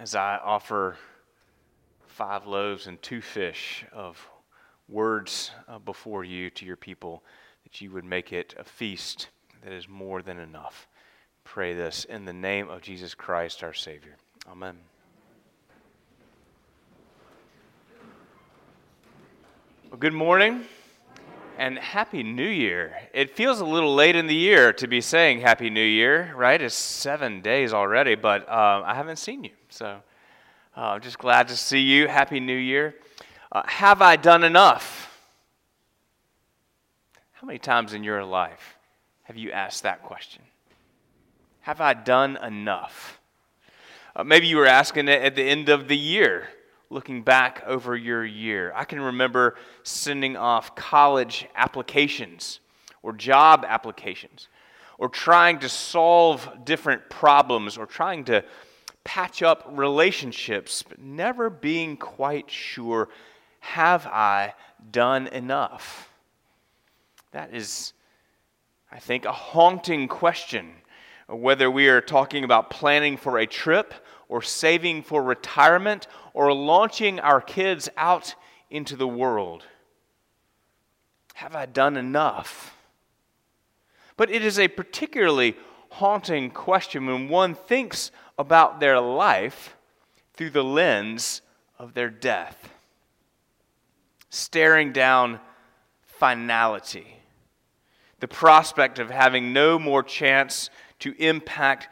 as I offer 5 loaves and 2 fish of words before you to your people, that you would make it a feast that is more than enough. Pray this in the name of Jesus Christ, our Savior. Amen. Well, good morning and Happy New Year. It feels a little late in the year to be saying Happy New Year, right? It's 7 days already, but I haven't seen you. So I'm just glad to see you. Happy New Year. Have I done enough? How many times in your life have you asked that question? Have I done enough? Maybe you were asking it at the end of the year, looking back over your year. I can remember sending off college applications or job applications or trying to solve different problems or trying to patch up relationships, but never being quite sure, have I done enough? That is, I think, a haunting question. Whether we are talking about planning for a trip or saving for retirement or launching our kids out into the world. Have I done enough? But it is a particularly haunting question when one thinks about their life through the lens of their death, staring down finality, the prospect of having no more chance to impact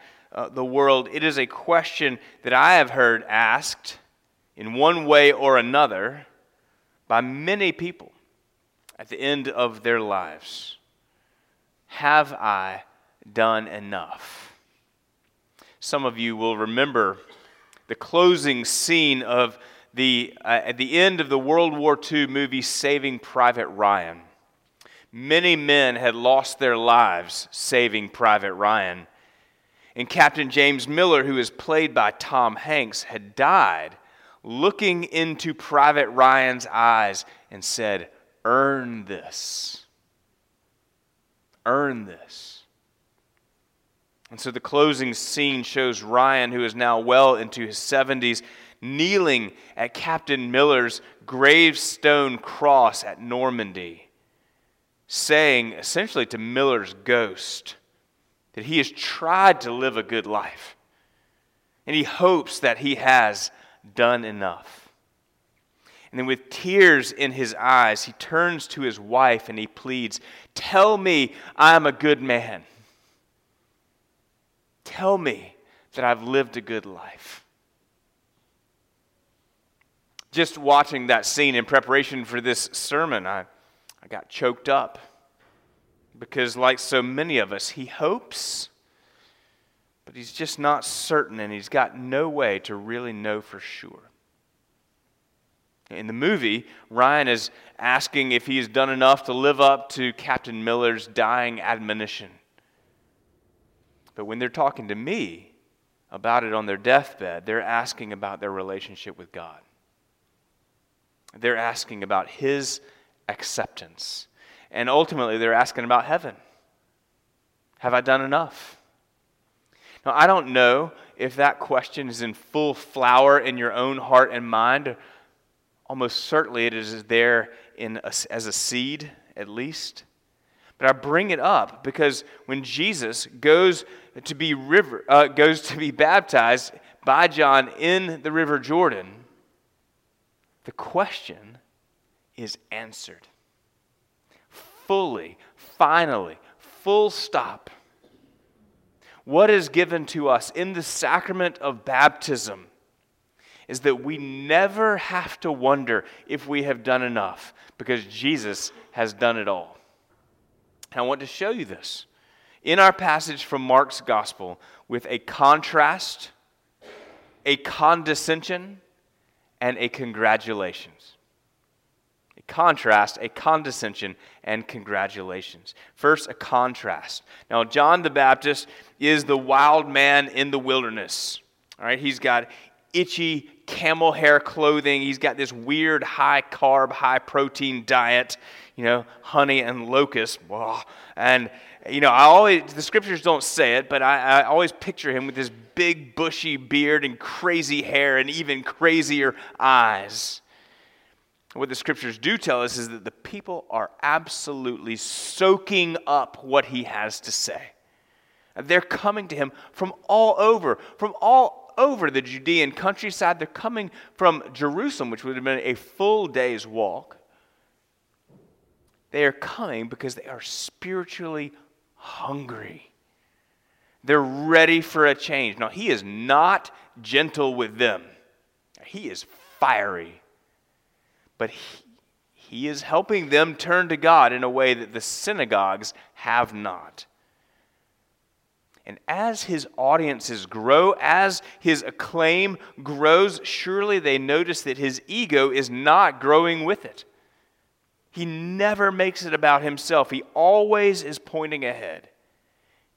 the world. It is a question that I have heard asked in one way or another by many people at the end of their lives. Have I done enough? Some of you will remember the closing scene of the at the end of the World War II movie Saving Private Ryan. Many men had lost their lives saving Private Ryan. And Captain James Miller, who is played by Tom Hanks, had died looking into Private Ryan's eyes and said, "Earn this. Earn this." And so the closing scene shows Ryan, who is now well into his 70s, kneeling at Captain Miller's gravestone cross at Normandy, saying essentially to Miller's ghost that he has tried to live a good life and he hopes that he has done enough. And then with tears in his eyes, he turns to his wife and he pleads, "Tell me I'm a good man. Tell me that I've lived a good life." Just watching that scene in preparation for this sermon, I got choked up because, like so many of us, he hopes, but he's just not certain, and he's got no way to really know for sure. In the movie, Ryan is asking if he has done enough to live up to Captain Miller's dying admonition. But when they're talking to me about it on their deathbed, they're asking about their relationship with God. They're asking about His acceptance. And ultimately, they're asking about heaven. Have I done enough? Now, I don't know if that question is in full flower in your own heart and mind. Almost certainly it is there as a seed, at least. But I bring it up because when Jesus goes to be baptized by John in the River Jordan, the question is answered. Fully, finally, full stop. What is given to us in the sacrament of baptism is that we never have to wonder if we have done enough because Jesus has done it all. And I want to show you this in our passage from Mark's Gospel with a contrast, a condescension, and a congratulations. A contrast, a condescension, and congratulations. First, a contrast. Now, John the Baptist is the wild man in the wilderness. All right, he's got itchy camel hair clothing. He's got this weird high-carb, high-protein diet, honey and locusts. And you know, I always, the scriptures don't say it, but I always picture him with this big bushy beard and crazy hair and even crazier eyes. What the scriptures do tell us is that the people are absolutely soaking up what he has to say. They're coming to him from all over the Judean countryside. They're coming from Jerusalem, which would have been a full day's walk. They are coming because they are spiritually hungry. They're ready for a change. Now, he is not gentle with them. He is fiery. But he is helping them turn to God in a way that the synagogues have not. And as his audiences grow, as his acclaim grows, surely they notice that his ego is not growing with it. He never makes it about himself. He always is pointing ahead.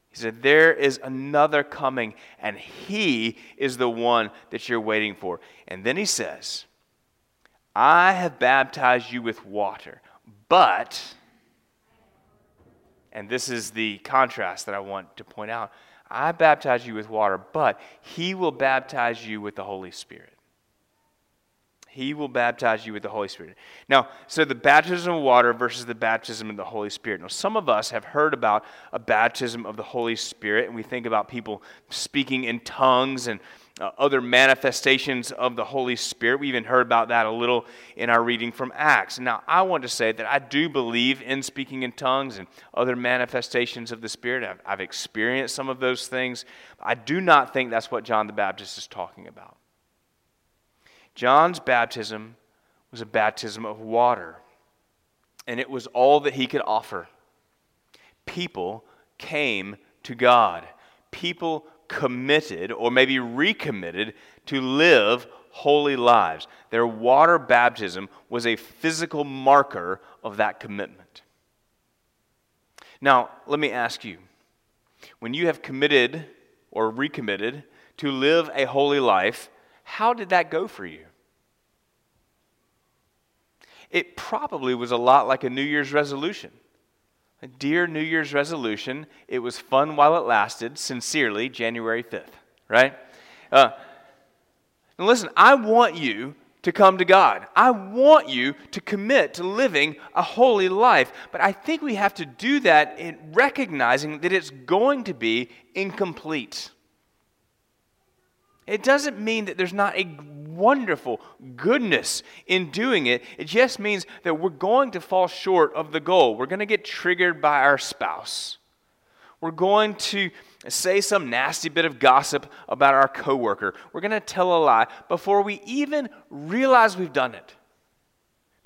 He said, there is another coming, and he is the one that you're waiting for. And then he says, I have baptized you with water, but... And this is the contrast that I want to point out. I baptize you with water, but he will baptize you with the Holy Spirit. He will baptize you with the Holy Spirit. Now, so the baptism of water versus the baptism of the Holy Spirit. Now, some of us have heard about a baptism of the Holy Spirit, and we think about people speaking in tongues and other manifestations of the Holy Spirit. We even heard about that a little in our reading from Acts. Now, I want to say that I do believe in speaking in tongues and other manifestations of the Spirit. I've experienced some of those things. I do not think that's what John the Baptist is talking about. John's baptism was a baptism of water, and it was all that he could offer. People came to God. People committed, or maybe recommitted, to live holy lives. Their water baptism was a physical marker of that commitment. Now, let me ask you, when you have committed or recommitted to live a holy life, how did that go for you? It probably was a lot like a New Year's resolution. A dear New Year's resolution, it was fun while it lasted, sincerely, January 5th, right? And listen, I want you to come to God. I want you to commit to living a holy life, but I think we have to do that in recognizing that it's going to be incomplete. It doesn't mean that there's not a wonderful goodness in doing it. It just means that we're going to fall short of the goal. We're going to get triggered by our spouse. We're going to say some nasty bit of gossip about our coworker. We're going to tell a lie before we even realize we've done it.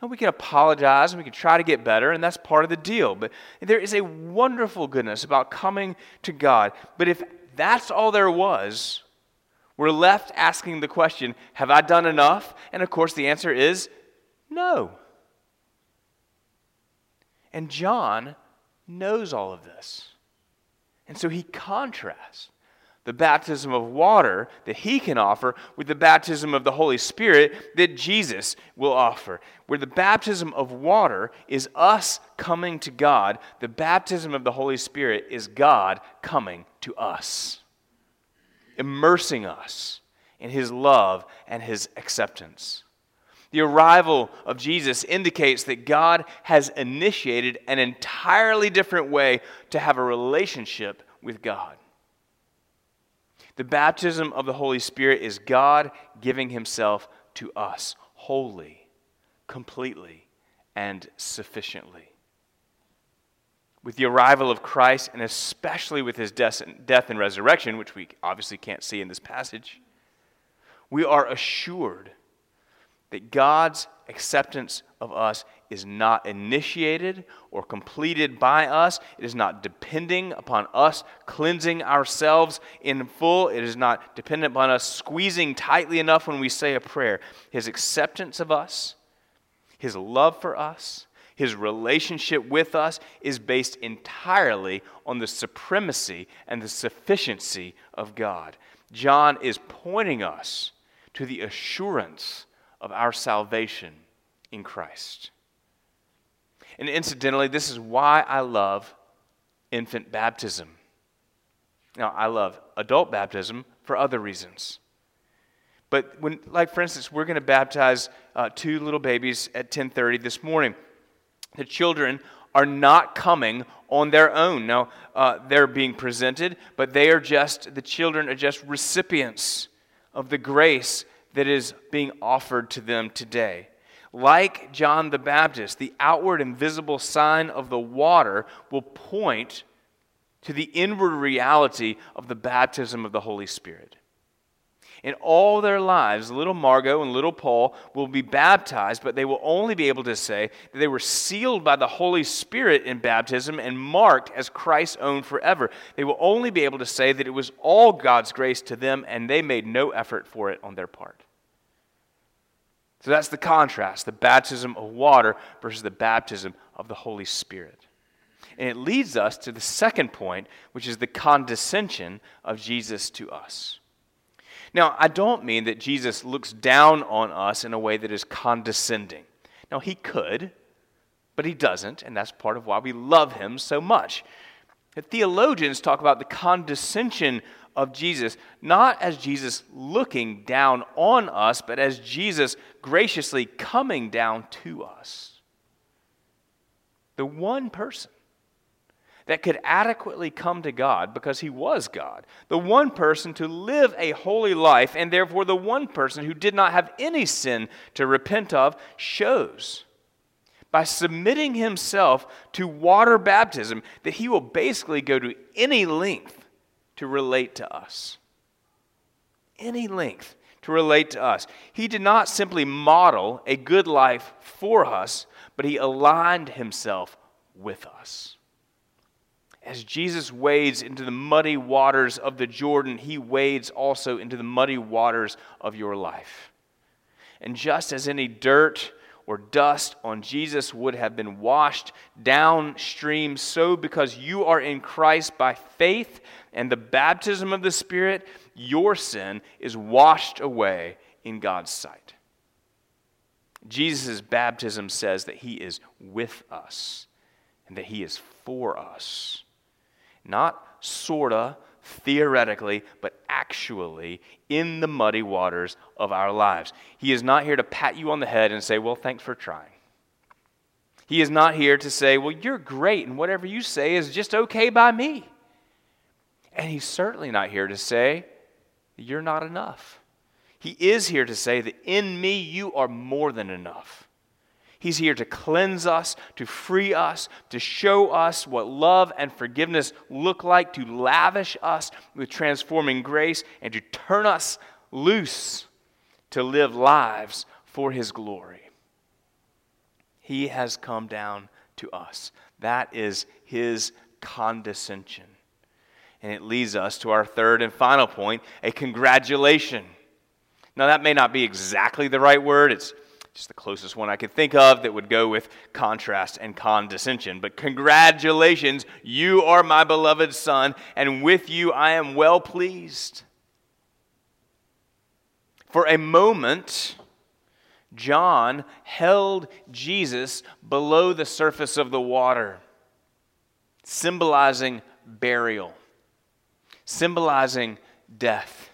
Now, we can apologize and we can try to get better, and that's part of the deal. But there is a wonderful goodness about coming to God. But if that's all there was, we're left asking the question, have I done enough? And of course the answer is no. And John knows all of this. And so he contrasts the baptism of water that he can offer with the baptism of the Holy Spirit that Jesus will offer. Where the baptism of water is us coming to God, the baptism of the Holy Spirit is God coming to us, immersing us in his love and his acceptance. The arrival of Jesus indicates that God has initiated an entirely different way to have a relationship with God. The baptism of the Holy Spirit is God giving himself to us wholly, completely, and sufficiently. With the arrival of Christ, and especially with his death and resurrection, which we obviously can't see in this passage, we are assured that God's acceptance of us is not initiated or completed by us. It is not depending upon us cleansing ourselves in full. It is not dependent upon us squeezing tightly enough when we say a prayer. His acceptance of us, his love for us, his relationship with us is based entirely on the supremacy and the sufficiency of God. John is pointing us to the assurance of our salvation in Christ. And incidentally, this is why I love infant baptism. Now, I love adult baptism for other reasons. But when, like for instance, we're going to baptize two little babies at 10:30 this morning. The children are not coming on their own. Now, they're being presented, but the children are just recipients of the grace that is being offered to them today. Like John the Baptist, the outward and visible sign of the water will point to the inward reality of the baptism of the Holy Spirit. In all their lives, little Margot and little Paul will be baptized, but they will only be able to say that they were sealed by the Holy Spirit in baptism and marked as Christ's own forever. They will only be able to say that it was all God's grace to them, and they made no effort for it on their part. So that's the contrast, the baptism of water versus the baptism of the Holy Spirit. And it leads us to the second point, which is the condescension of Jesus to us. Now, I don't mean that Jesus looks down on us in a way that is condescending. Now, he could, but he doesn't, and that's part of why we love him so much. The theologians talk about the condescension of Jesus, not as Jesus looking down on us, but as Jesus graciously coming down to us. The one person that could adequately come to God because he was God. The one person to live a holy life, and therefore the one person who did not have any sin to repent of, shows by submitting himself to water baptism that he will basically go to any length to relate to us. Any length to relate to us. He did not simply model a good life for us, but he aligned himself with us. As Jesus wades into the muddy waters of the Jordan, he wades also into the muddy waters of your life. And just as any dirt or dust on Jesus would have been washed downstream, so because you are in Christ by faith and the baptism of the Spirit, your sin is washed away in God's sight. Jesus' baptism says that he is with us and that he is for us. Not sorta, theoretically, but actually in the muddy waters of our lives. He is not here to pat you on the head and say, well, thanks for trying. He is not here to say, well, you're great and whatever you say is just okay by me. And he's certainly not here to say, you're not enough. He is here to say that in me you are more than enough. He's here to cleanse us, to free us, to show us what love and forgiveness look like, to lavish us with transforming grace, and to turn us loose to live lives for his glory. He has come down to us. That is his condescension. And it leads us to our third and final point, a congratulation. Now, that may not be exactly the right word. It's just the closest one I could think of that would go with contrast and condescension. But congratulations, you are my beloved son, and with you I am well pleased. For a moment, John held Jesus below the surface of the water, symbolizing burial, symbolizing death.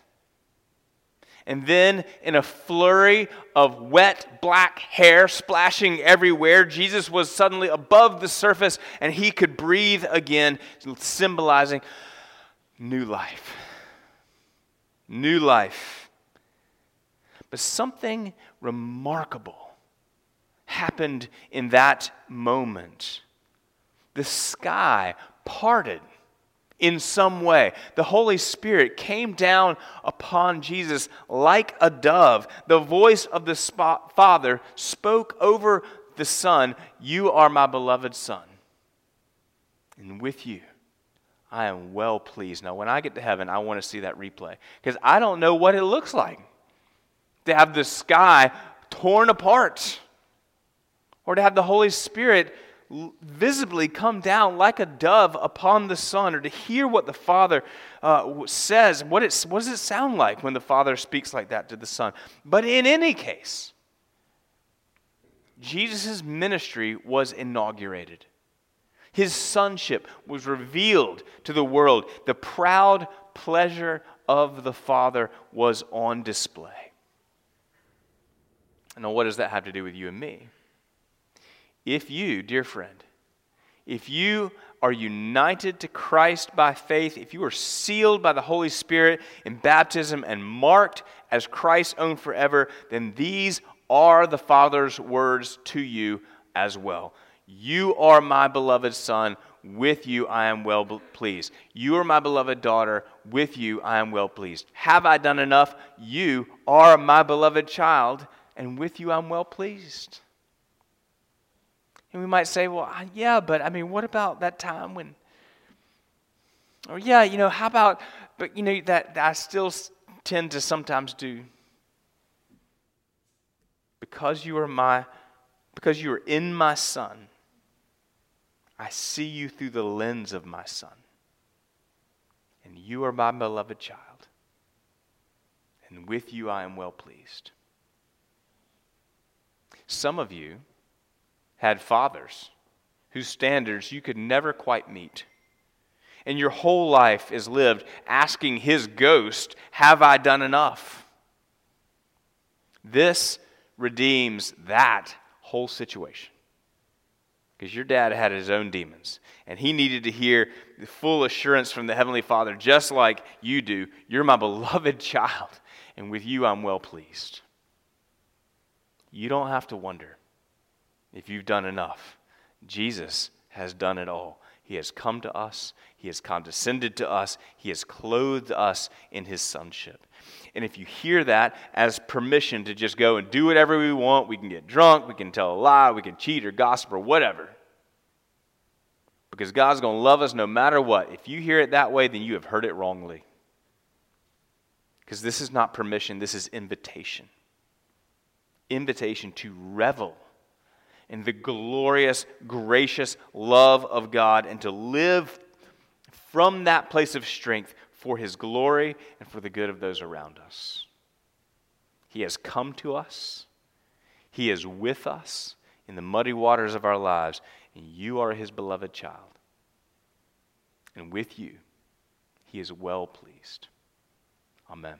And then, in a flurry of wet black hair splashing everywhere, Jesus was suddenly above the surface and he could breathe again, symbolizing new life. New life. But something remarkable happened in that moment. The sky parted. In some way, the Holy Spirit came down upon Jesus like a dove. The voice of the Father spoke over the Son, "You are my beloved Son, and with you I am well pleased." Now, when I get to heaven, I want to see that replay, because I don't know what it looks like to have the sky torn apart or to have the Holy Spirit visibly come down like a dove upon the Son, or to hear what the Father says. What does it sound like when the Father speaks like that to the Son? But in any case, Jesus' ministry was inaugurated. His sonship was revealed to the world. The proud pleasure of the Father was on display. Now, what does that have to do with you and me? If you, dear friend, if you are united to Christ by faith, if you are sealed by the Holy Spirit in baptism and marked as Christ's own forever, then these are the Father's words to you as well. You are my beloved son, with you I am well pleased. You are my beloved daughter, with you I am well pleased. Have I done enough? You are my beloved child, and with you I'm well pleased. And we might say, well, yeah, but I mean, what about that time when, or yeah, you know, how about, but you know, that I still tend to sometimes do. Because you are in my son, I see you through the lens of my son. And you are my beloved child. And with you I am well pleased. Some of you had fathers whose standards you could never quite meet. And your whole life is lived asking his ghost, have I done enough? This redeems that whole situation. Because your dad had his own demons. And he needed to hear the full assurance from the Heavenly Father, just like you do. You're my beloved child, and with you I'm well pleased. You don't have to wonder if you've done enough. Jesus has done it all. He has come to us. He has condescended to us. He has clothed us in his sonship. And if you hear that as permission to just go and do whatever we want, we can get drunk, we can tell a lie, we can cheat or gossip or whatever. Because God's going to love us no matter what. If you hear it that way, then you have heard it wrongly. Because this is not permission, this is invitation. Invitation to revel in the glorious, gracious love of God and to live from that place of strength for his glory and for the good of those around us. He has come to us. He is with us in the muddy waters of our lives. And you are his beloved child. And with you, he is well pleased. Amen.